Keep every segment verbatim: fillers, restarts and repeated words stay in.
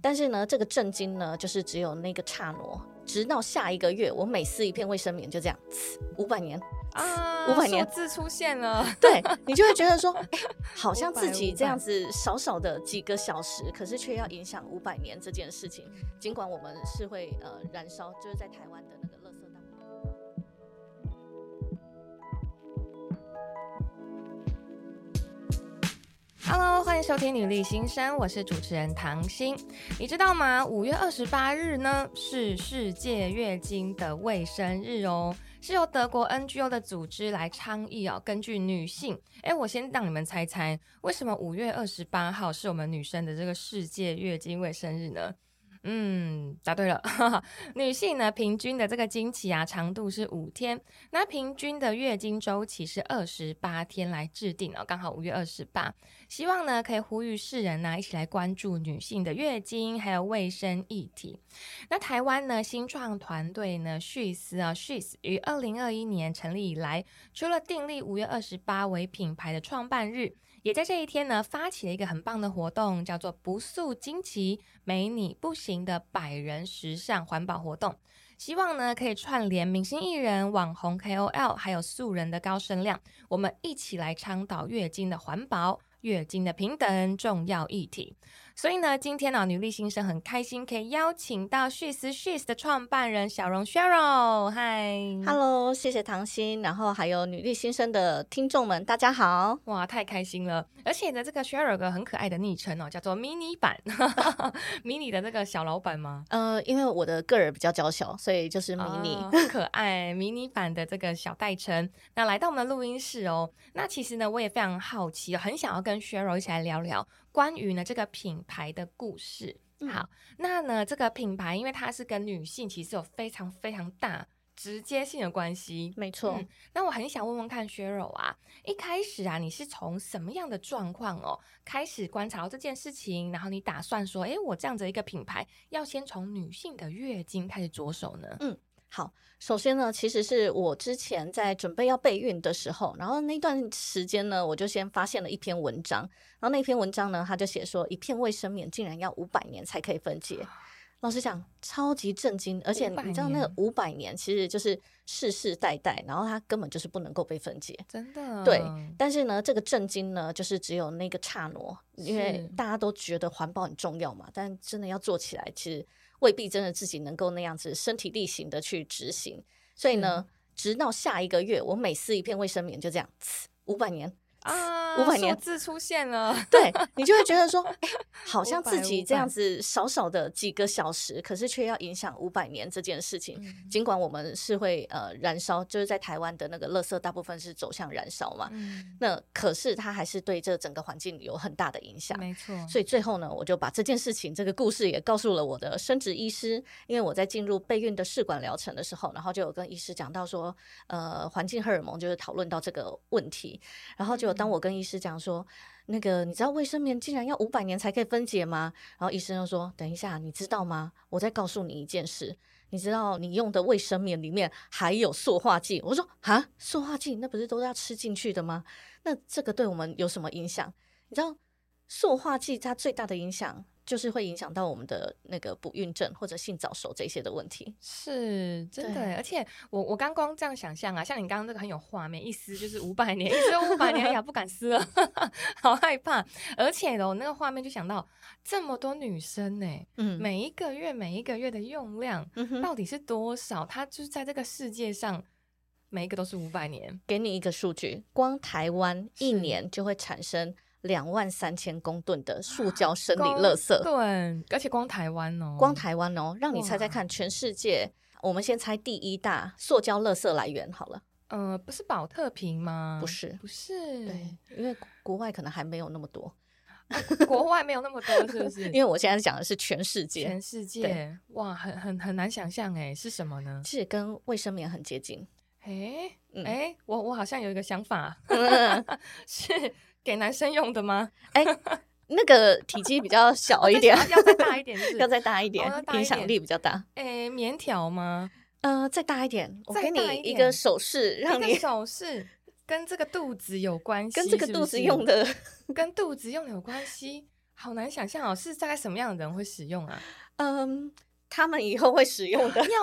但是呢，这个震惊呢，就是只有那个刹那，直到下一个月，我每撕一片卫生棉就这样，五百年啊，五百年数字出现了，对，你就会觉得说，欸，好像自己这样子少少的几个小时，可是却要影响五百年这件事情。尽管我们是会呃燃烧，就是在台湾的那个垃圾大。Hello， 欢迎收听女力新生，我是主持人唐心。你知道吗？五月二十八日呢是世界月经的卫生日哦，是由德国 N G O 的组织来倡议哦。根据女性，哎，我先让你们猜猜，为什么五月二十八号是我们女生的这个世界月经卫生日呢？嗯，答对了。女性呢，平均的这个经期啊，长度是五天，那平均的月经周期是二十八天来制定哦，刚好五月二十八。希望呢，可以呼吁世人呢、啊，一起来关注女性的月经还有卫生议题。那台湾呢，新创团队呢 ，S H E S 啊 ，S H E S 于二零二一年成立以来，除了订立五月二十八为品牌的创办日。也在这一天呢，发起了一个很棒的活动，叫做"不塑经期，没你不行"的百人时尚环保活动。希望呢，可以串联明星艺人、网红 K O L， 还有素人的高声量，我们一起来倡导月经的环保、月经的平等重要议题。所以呢，今天呢、啊，女力新生很开心可以邀请到 S H E S S H E S 的创办人小蓉 Cheryl。嗨 ，Hello， 谢谢唐心，然后还有女力新生的听众们，大家好！哇，太开心了！而且呢，这个 Cheryl 有个很可爱的昵称哦，叫做 Mini 版，Mini 的这个小老板吗？呃，因为我的个人比较娇小，所以就是 Mini，、哦、可爱Mini 版的这个小代称。那来到我们的录音室哦，那其实呢，我也非常好奇，很想要跟 Cheryl 一起来聊聊。关于呢这个品牌的故事，好，那呢这个品牌因为它是跟女性其实有非常非常大直接性的关系，没错、嗯、那我很想问问看 Cheryl 啊，一开始啊你是从什么样的状况哦开始观察到这件事情，然后你打算说诶我这样子一个品牌要先从女性的月经开始着手呢？嗯，好，首先呢，其实是我之前在准备要备孕的时候，然后那段时间呢，我就先发现了一篇文章，然后那篇文章呢，他就写说一片卫生棉竟然要五百年才可以分解，老实讲超级震惊，而且你知道那个五百年其实就是世世代代，然后它根本就是不能够被分解，真的，对，但是呢，这个震惊呢，就是只有那个刹那，因为大家都觉得环保很重要嘛，但真的要做起来，其实。未必真的自己能够那样子身体力行的去执行，所以呢、嗯、直到下一个月我每撕一片卫生棉就这样五百年啊，五百年数字出现了，对，你就会觉得说、欸、好像自己这样子少少的几个小时，可是却要影响五百年这件事情、嗯、尽管我们是会呃燃烧，就是在台湾的那个垃圾大部分是走向燃烧嘛、嗯、那可是它还是对这整个环境有很大的影响，没错，所以最后呢我就把这件事情这个故事也告诉了我的生殖医师，因为我在进入备孕的试管疗程的时候，然后就有跟医师讲到说呃环境荷尔蒙就是讨论到这个问题，然后就有当我跟医师讲说那个你知道卫生棉竟然要五百年才可以分解吗？然后医生就说等一下，你知道吗，我再告诉你一件事，你知道你用的卫生棉里面还有塑化剂。我说啊，塑化剂那不是都要吃进去的吗？那这个对我们有什么影响？你知道塑化剂它最大的影响就是会影响到我们的那个不孕症或者性早熟这些的问题，是真的。而且我我刚刚这样想象啊，像你刚刚这个很有画面，一撕就是五百年，一撕五百年，哎呀不敢撕了，好害怕。而且呢，我那个画面就想到这么多女生呢、欸，嗯，每一个月每一个月的用量到底是多少？嗯、它就是在这个世界上。每一个都是五百年，给你一个数据，光台湾一年就会产生两万三千公吨的塑胶生理垃圾，对，而且光台湾哦，光台湾哦，让你猜猜看，全世界，我们先猜第一大塑胶垃圾来源好了。呃，不是宝特瓶吗？不是，不是，对，因为国外可能还没有那么多。国外没有那么多，是不是？因为我现在讲的是全世界，全世界，哇，很很很难想象哎，是什么呢？其实跟卫生棉很接近。哎、欸、哎、欸嗯，我我好像有一个想法，嗯、是给男生用的吗？哎、欸，那个体积比较小一点，要再大一点是不是，要再大一点，影响力比较大。哎、欸，棉条吗？呃，再大一点，我给你一个手势，让你手势跟这个肚子有关系，跟这个肚子用的，跟肚子用的有关系。好难想象哦，是大概什么样的人会使用啊？嗯，他们以后会使用的尿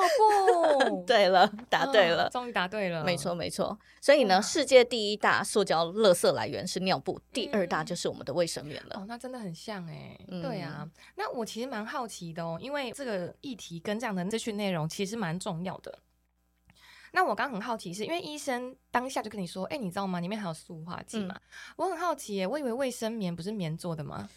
布。对了，答对了，终于、哦、答对了，没错没错。所以呢，世界第一大塑胶垃圾来源是尿布，嗯、第二大就是我们的卫生棉了。哦，那真的很像哎、欸。嗯、对啊，那我其实蛮好奇的哦，因为这个议题跟这样的资讯内容其实蛮重要的。那我刚刚很好奇是，因为医生当下就跟你说，哎、欸，你知道吗？里面还有塑化剂嘛？嗯、我很好奇耶，我以为卫生棉不是棉做的吗？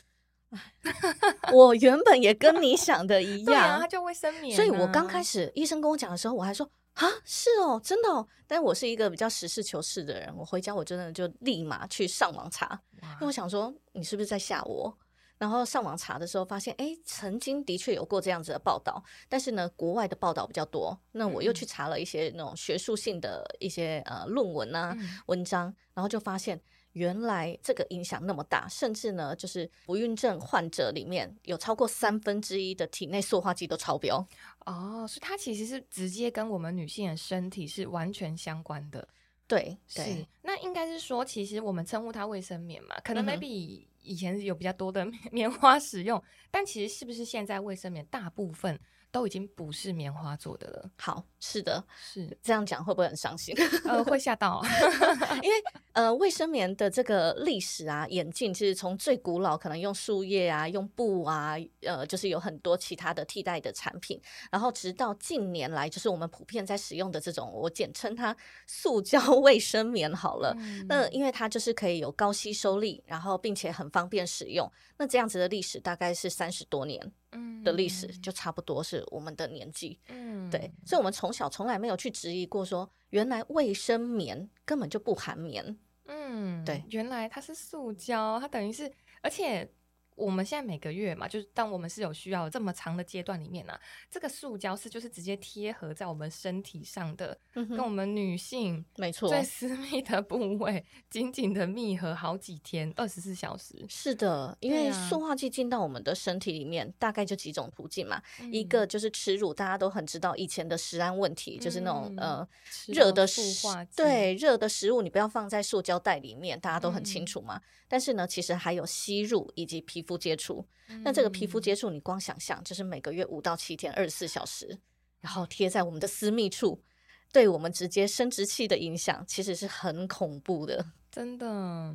我原本也跟你想的一样，对啊，它就卫生棉、啊。所以我刚开始医生跟我讲的时候，我还说啊，是哦，真的哦。但我是一个比较实事求是的人，我回家我真的就立马去上网查，因为我想说你是不是在吓我？然后上网查的时候发现，哎，曾经的确有过这样子的报道，但是呢，国外的报道比较多。那我又去查了一些那种学术性的一些呃论文啊、嗯、文章，然后就发现。原来这个影响那么大，甚至呢，就是不孕症患者里面有超过三分之一的体内塑化剂都超标哦，所以它其实是直接跟我们女性的身体是完全相关的。对，对是。那应该是说，其实我们称呼它卫生棉嘛，可能 maybe 以前有比较多的棉花使用，嗯、但其实是不是现在卫生棉大部分？都已经不是棉花做的了。好，是的，是这样讲会不会很伤心？呃，会吓到、哦，因为呃，卫生棉的这个历史啊、演进，其实从最古老可能用树叶啊、用布啊，呃，就是有很多其他的替代的产品，然后直到近年来，就是我们普遍在使用的这种，我简称它塑胶卫生棉好了。嗯、那因为它就是可以有高吸收力，然后并且很方便使用。那这样子的历史大概是三十多年。的历史就差不多是我们的年纪，嗯，对，所以我们从小从来没有去质疑过说原来卫生棉根本就不含棉，嗯，对，原来它是塑胶，它等于是，而且我们现在每个月嘛，就是当我们是有需要这么长的阶段里面啊，这个塑胶是就是直接贴合在我们身体上的，嗯、跟我们女性没错最私密的部位紧紧的密合好几天，二十四小时。是的，因为塑化剂进到我们的身体里面，大概就几种途径嘛，嗯、一个就是吃乳，大家都很知道以前的食安问题，嗯、就是那种呃热的塑化剂，对，热的食物你不要放在塑胶袋里面，大家都很清楚嘛。嗯、但是呢，其实还有吸入以及皮肤。皮肤接触，那这个皮肤接触，你光想象就是每个月五到七天，二十四小时，然后贴在我们的私密处，对我们直接生殖器的影响，其实是很恐怖的，真的。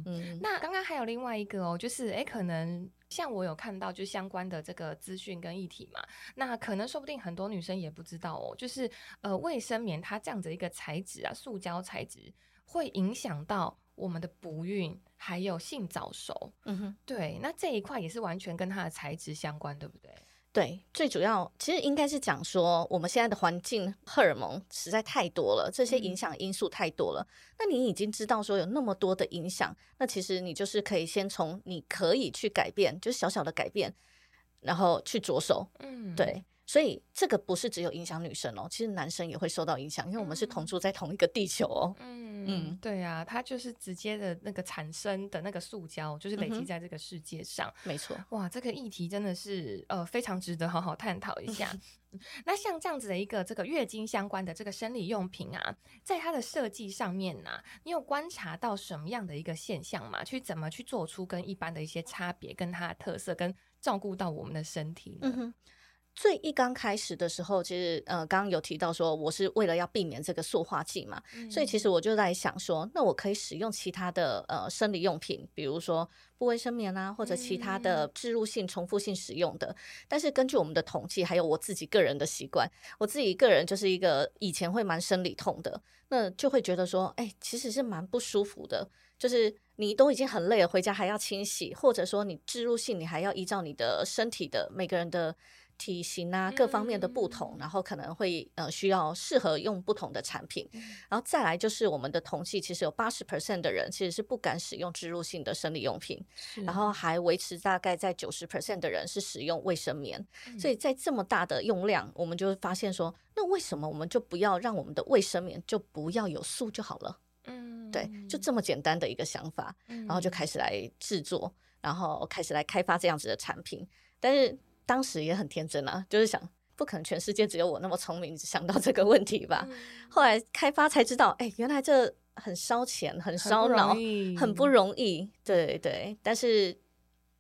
嗯，那刚刚还有另外一个哦，就是哎，可能像我有看到就相关的这个资讯跟议题嘛，那可能说不定很多女生也不知道哦，就是呃，卫生棉它这样子一个材质啊，塑胶材质会影响到。我们的不孕还有性早熟，嗯哼，对，那这一块也是完全跟它的材质相关，对不对？对，最主要其实应该是讲说，我们现在的环境荷尔蒙实在太多了，这些影响因素太多了。嗯、那你已经知道说有那么多的影响，那其实你就是可以先从你可以去改变，就是小小的改变，然后去着手，嗯，对。所以这个不是只有影响女生哦，其实男生也会受到影响，因为我们是同住在同一个地球哦。嗯嗯，对啊，它就是直接的那个产生的那个塑胶，就是累积在这个世界上。嗯、没错，哇，这个议题真的是呃非常值得好好探讨一下。嗯、那像这样子的一个这个月经相关的这个生理用品啊，在它的设计上面啊，你有观察到什么样的一个现象吗？去怎么去做出跟一般的一些差别，跟它的特色，跟照顾到我们的身体呢？嗯最一刚开始的时候，其实呃，刚刚有提到说我是为了要避免这个塑化剂嘛，嗯、所以其实我就在想说，那我可以使用其他的呃生理用品，比如说布卫生棉啊，或者其他的置入性、重复性使用的。嗯、但是根据我们的统计，还有我自己个人的习惯，我自己个人就是一个以前会蛮生理痛的，那就会觉得说，哎、欸，其实是蛮不舒服的，就是。你都已经很累了，回家还要清洗，或者说你置入性，你还要依照你的身体的每个人的体型啊，各方面的不同，嗯、然后可能会呃需要适合用不同的产品。嗯、然后再来就是我们的统计，其实有 百分之八十 的人其实是不敢使用置入性的生理用品，然后还维持大概在 百分之九十 的人是使用卫生棉。嗯、所以在这么大的用量，我们就发现说，那为什么我们就不要让我们的卫生棉就不要有塑就好了？嗯，对，就这么简单的一个想法，嗯、然后就开始来制作，然后开始来开发这样子的产品。但是当时也很天真啊，就是想不可能全世界只有我那么聪明想到这个问题吧。嗯、后来开发才知道，哎、欸，原来这很烧钱，很烧脑，很不容易。对对，但是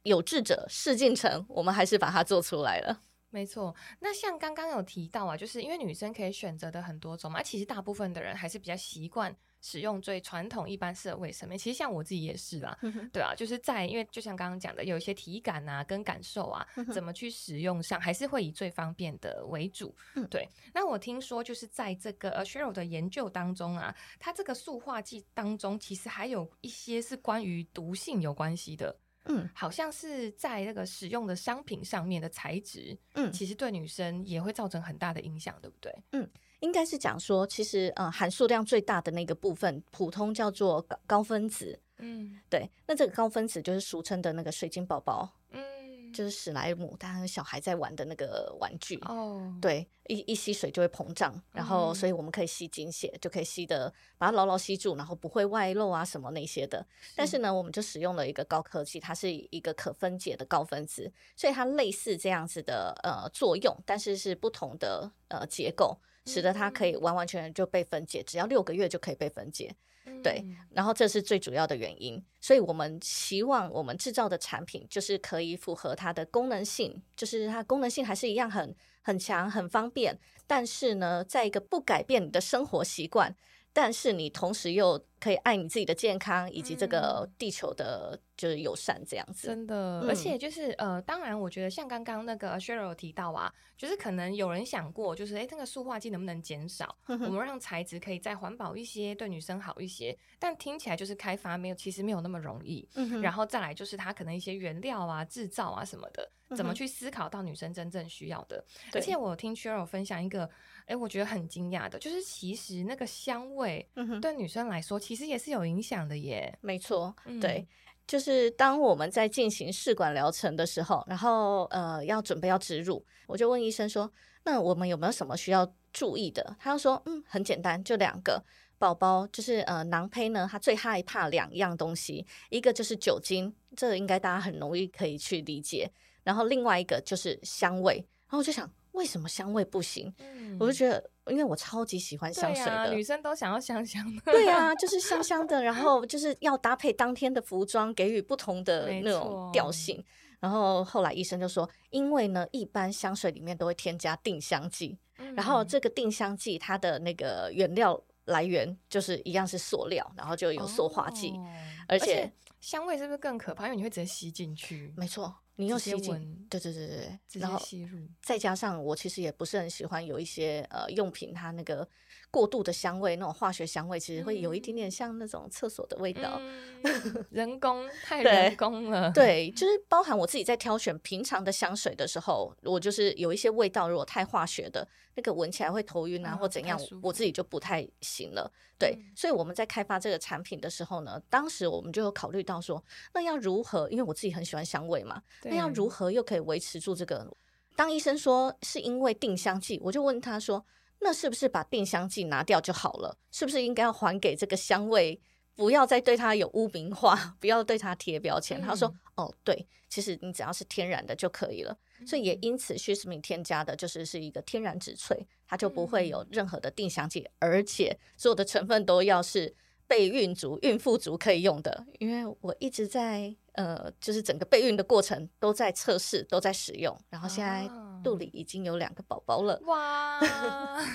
有志者事竟成，我们还是把它做出来了。没错，那像刚刚有提到啊，就是因为女生可以选择的很多种嘛，其实大部分的人还是比较习惯使用最传统一般式的卫生棉，其实像我自己也是啦、嗯、对啊，就是在因为就像刚刚讲的有一些体感啊跟感受啊、嗯、怎么去使用上还是会以最方便的为主、嗯、对。那我听说就是在这个、呃、Cheryl 的研究当中啊，它这个塑化剂当中其实还有一些是关于毒性有关系的，嗯，好像是在那个使用的商品上面的材质，嗯，其实对女生也会造成很大的影响，对不对？嗯，应该是讲说其实、呃、含塑量最大的那个部分普通叫做高分子，嗯，对，那这个高分子就是俗称的那个水晶宝宝，嗯，就是史莱姆大家小孩在玩的那个玩具，哦，对， 一, 一吸水就会膨胀，然后所以我们可以吸精血、嗯、就可以吸的把它牢牢吸住，然后不会外漏啊什么那些的。但是呢我们就使用了一个高科技，它是一个可分解的高分子，所以它类似这样子的、呃、作用，但是是不同的、呃、结构，使得它可以完完全全就被分解，只要六个月就可以被分解，对，然后这是最主要的原因。所以我们希望我们制造的产品就是可以符合它的功能性，就是它功能性还是一样很很强很方便，但是呢在一个不改变你的生活习惯，但是你同时又可以爱你自己的健康以及这个地球的就是友善这样子、嗯、真的、嗯、而且就是呃，当然我觉得像刚刚那个 Cheryl 提到啊，就是可能有人想过就是哎，那个塑化剂能不能减少，我们让材质可以再环保一些，对女生好一些，但听起来就是开发没有，其实没有那么容易、嗯、然后再来就是它可能一些原料啊制造啊什么的怎么去思考到女生真正需要的、嗯、而且我听 Cheryl 分享一个哎，我觉得很惊讶的，就是其实那个香味对女生来说其实也是有影响的耶。没错，对、嗯、就是当我们在进行试管疗程的时候，然后呃要准备要植入，我就问医生说那我们有没有什么需要注意的，他就说嗯很简单，就两个宝宝就是呃囊胚呢他最害怕两样东西，一个就是酒精，这个应该大家很容易可以去理解，然后另外一个就是香味，然后我就想为什么香味不行、嗯、我就觉得因为我超级喜欢香水的、啊、女生都想要香香的，对啊，就是香香的然后就是要搭配当天的服装，给予不同的那种调性，然后后来医生就说因为呢一般香水里面都会添加定香剂、嗯、然后这个定香剂它的那个原料来源就是一样是塑料，然后就有塑化剂、哦、而且香味是不是更可怕，因为你会直接吸进去，没错，你又吸进，对对对对，直接吸入，然后再加上我其实也不是很喜欢有一些呃用品它那个过度的香味，那种化学香味其实会有一点点像那种厕所的味道、嗯、人工，太人工了， 对, 对，就是包含我自己在挑选平常的香水的时候，我就是有一些味道如果太化学的那个闻起来会头晕啊、嗯、或怎样，我自己就不太行了，对、嗯、所以我们在开发这个产品的时候呢，当时我们就有考虑到说那要如何，因为我自己很喜欢香味嘛，那要如何又可以维持住这个。当医生说是因为定香剂，我就问他说那是不是把定香剂拿掉就好了，是不是应该要还给这个香味，不要再对它有污名化，不要对它贴标签、嗯、他说哦对，其实你只要是天然的就可以了、嗯、所以也因此 SHESMY 添加的就是是一个天然植萃，它就不会有任何的定香剂、嗯、而且所有的成分都要是备孕族孕妇族可以用的，因为我一直在呃，就是整个备孕的过程都在测试都在使用，然后现在肚里已经有两个宝宝了、啊、哇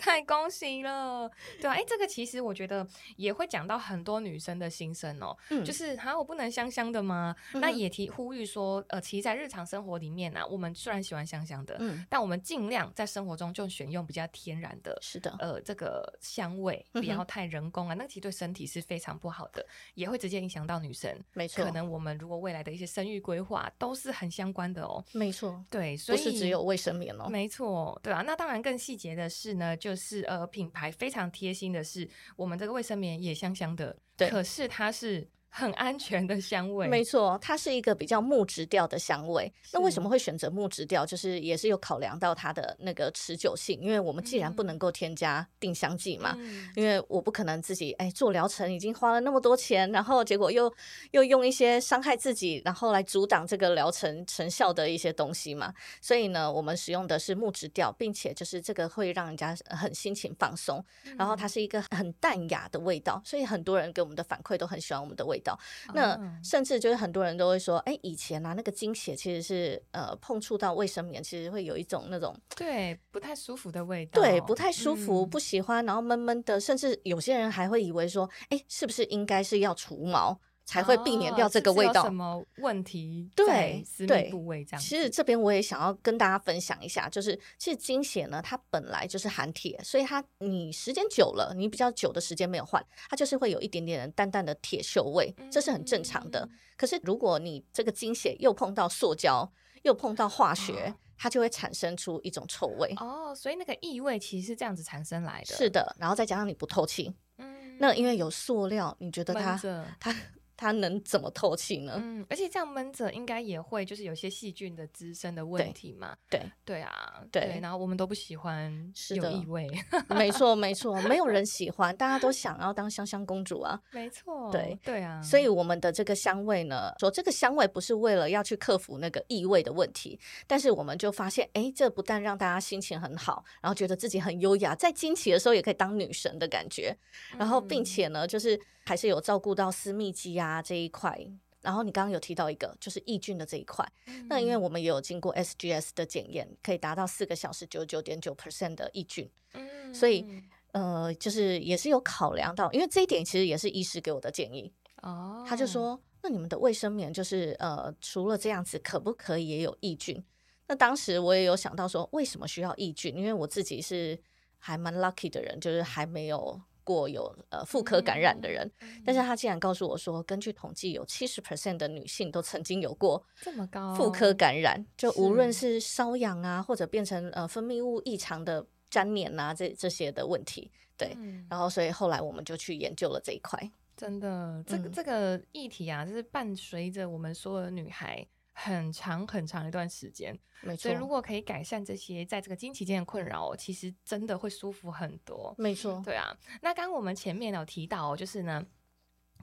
太恭喜了，对啊，哎、欸，这个其实我觉得也会讲到很多女生的心声哦、喔嗯，就是啊我不能香香的吗、嗯、那也提呼吁说呃，其实在日常生活里面啊，我们虽然喜欢香香的、嗯、但我们尽量在生活中就选用比较天然的，是的，呃，这个香味不要太人工啊、嗯、那其实对身体是非常不好的，也会直接影响到女生，没错，可能我们如果未来的一些生育规划都是很相关的哦，没错，对，所以不是只有卫生棉哦，没错，对啊，那当然更细节的是呢，就是呃品牌非常贴心的是，我们这个卫生棉也香香的，对，可是它是很安全的香味，没错，它是一个比较木质调的香味。那为什么会选择木质调？就是也是有考量到它的那个持久性，因为我们既然不能够添加定香剂嘛、嗯、因为我不可能自己哎做疗程已经花了那么多钱，然后结果又又用一些伤害自己，然后来阻挡这个疗程成效的一些东西嘛。所以呢，我们使用的是木质调，并且就是这个会让人家很心情放松，然后它是一个很淡雅的味道，所以很多人给我们的反馈都很喜欢我们的味道。道、嗯、那甚至就是很多人都会说哎、欸，以前啊那个经血其实是呃碰触到卫生棉其实会有一种那种对不太舒服的味道，对不太舒服、嗯、不喜欢，然后闷闷的，甚至有些人还会以为说哎、欸，是不是应该是要除毛才会避免掉这个味道、哦、是什么问题在私密部位这样。其实这边我也想要跟大家分享一下，就是其实经血呢它本来就是含铁，所以它你时间久了，你比较久的时间没有换，它就是会有一点点淡淡的铁锈味，这是很正常的、嗯、可是如果你这个经血又碰到塑胶又碰到化学、哦，它就会产生出一种臭味哦，所以那个异味其实是这样子产生来的。是的，然后再加上你不透气、嗯、那因为有塑料，你觉得它它它能怎么透气呢？嗯，而且这样闷着应该也会就是有些细菌的滋生的问题嘛。对对啊， 对, 对，然后我们都不喜欢有异味。没错没错，没有人喜欢，大家都想要当香香公主啊。没错，对对啊。所以我们的这个香味呢，说这个香味不是为了要去克服那个异味的问题，但是我们就发现，哎，这不但让大家心情很好，然后觉得自己很优雅，在经期的时候也可以当女神的感觉，然后并且呢，就是还是有照顾到私密肌啊。这一块，然后你刚刚有提到一个就是抑菌的这一块、嗯、那因为我们也有经过 S G S 的检验，可以达到四个小时 百分之九十九点九 的抑菌、嗯、所以呃，就是也是有考量到，因为这一点其实也是医师给我的建议、哦、他就说那你们的卫生棉就是呃，除了这样子可不可以也有抑菌，那当时我也有想到说为什么需要抑菌，因为我自己是还蛮 lucky 的人，就是还没有过有呃妇科感染的人、嗯、但是他竟然告诉我说根据统计有 百分之七十 的女性都曾经有过这么高妇科感染，就无论是瘙痒啊或者变成呃分泌物异常的粘连啊 这, 这些的问题，对、嗯、然后所以后来我们就去研究了这一块。真的这个、嗯、这个议题啊就是伴随着我们所有的女孩很长很长一段时间，没错。所以如果可以改善这些在这个经期间的困扰，其实真的会舒服很多。没错，对啊。那刚刚我们前面有提到、哦、就是呢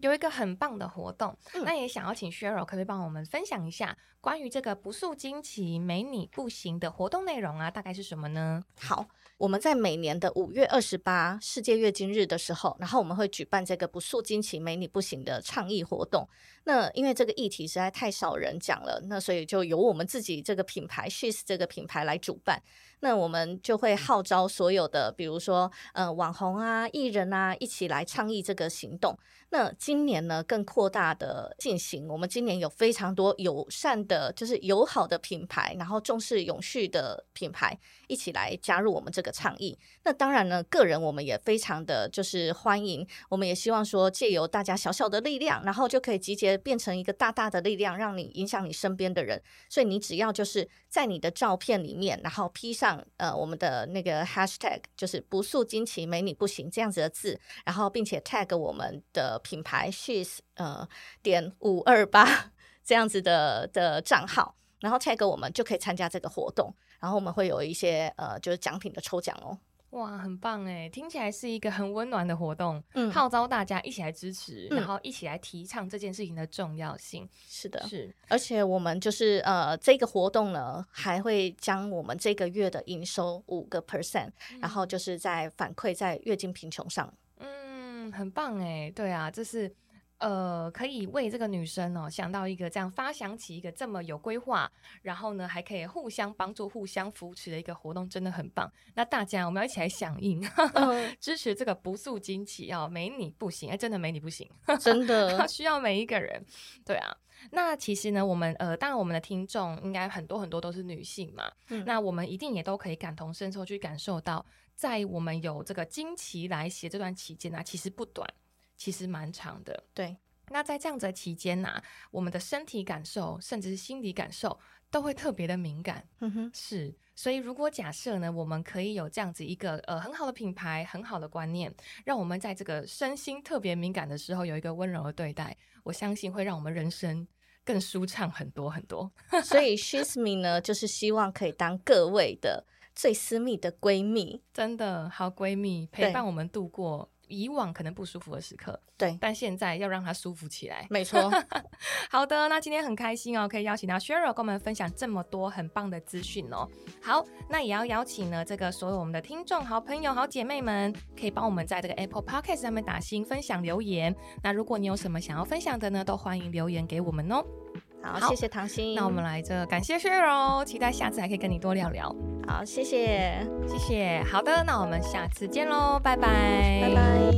有一个很棒的活动、嗯、那也想要请 Cheryl 可不可以帮我们分享一下关于这个不溯经期没你不行的活动内容啊，大概是什么呢？好，我们在每年的五月二十八世界月经日的时候，然后我们会举办这个不溯经期没你不行的倡议活动，那因为这个议题实在太少人讲了，那所以就由我们自己这个品牌 S H E S 这个品牌来主办，那我们就会号召所有的比如说呃网红啊艺人啊一起来倡议这个行动，那今年呢更扩大的进行，我们今年有非常多友善的就是友好的品牌，然后重视永续的品牌一起来加入我们这个倡议，那当然呢个人我们也非常的就是欢迎，我们也希望说借由大家小小的力量，然后就可以集结变成一个大大的力量，让你影响你身边的人，所以你只要就是在你的照片里面然后披上呃我们的那个 hashtag 就是不溯经期没你不行这样子的字，然后并且 tag 我们的品牌 S H E S 呃点五二八这样子的的账号，然后 tag 我们就可以参加这个活动，然后我们会有一些呃就是奖品的抽奖哦。哇，很棒耶，听起来是一个很温暖的活动、嗯、号召大家一起来支持、嗯、然后一起来提倡这件事情的重要性。是的，是。而且我们就是呃这个活动呢还会将我们这个月的营收 百分之五、嗯、然后就是在反馈在月经贫穷上。嗯，很棒耶。对啊，这是呃，可以为这个女生哦想到一个这样发想起一个这么有规划，然后呢还可以互相帮助互相扶持的一个活动，真的很棒。那大家我们要一起来响应、嗯、支持这个不溯经期哦没你不行、欸、真的没你不行真的需要每一个人。对啊，那其实呢我们呃，当然我们的听众应该很多很多都是女性嘛、嗯、那我们一定也都可以感同身受去感受到，在我们有这个经期来写这段期间啊其实不短，其实蛮长的。对，那在这样子的期间啊我们的身体感受甚至是心理感受都会特别的敏感、嗯、哼是。所以如果假设呢我们可以有这样子一个呃很好的品牌很好的观念，让我们在这个身心特别敏感的时候有一个温柔的对待，我相信会让我们人生更舒畅很多很多所以 S H E S M Y 呢就是希望可以当各位的最私密的闺蜜，真的好闺蜜陪伴我们度过以往可能不舒服的时刻，对，但现在要让它舒服起来，没错。好的，那今天很开心哦，可以邀请到 Cheryl 跟我们分享这么多很棒的资讯哦。好，那也要邀请呢这个所有我们的听众好朋友好姐妹们，可以帮我们在这个 Apple Podcast 上面打星分享留言，那如果你有什么想要分享的呢，都欢迎留言给我们哦。好, 好，谢谢唐心。那我们来这感谢 Cheryl， 期待下次还可以跟你多聊聊。好，谢谢，谢谢。好的，那我们下次见咯，拜拜，拜拜。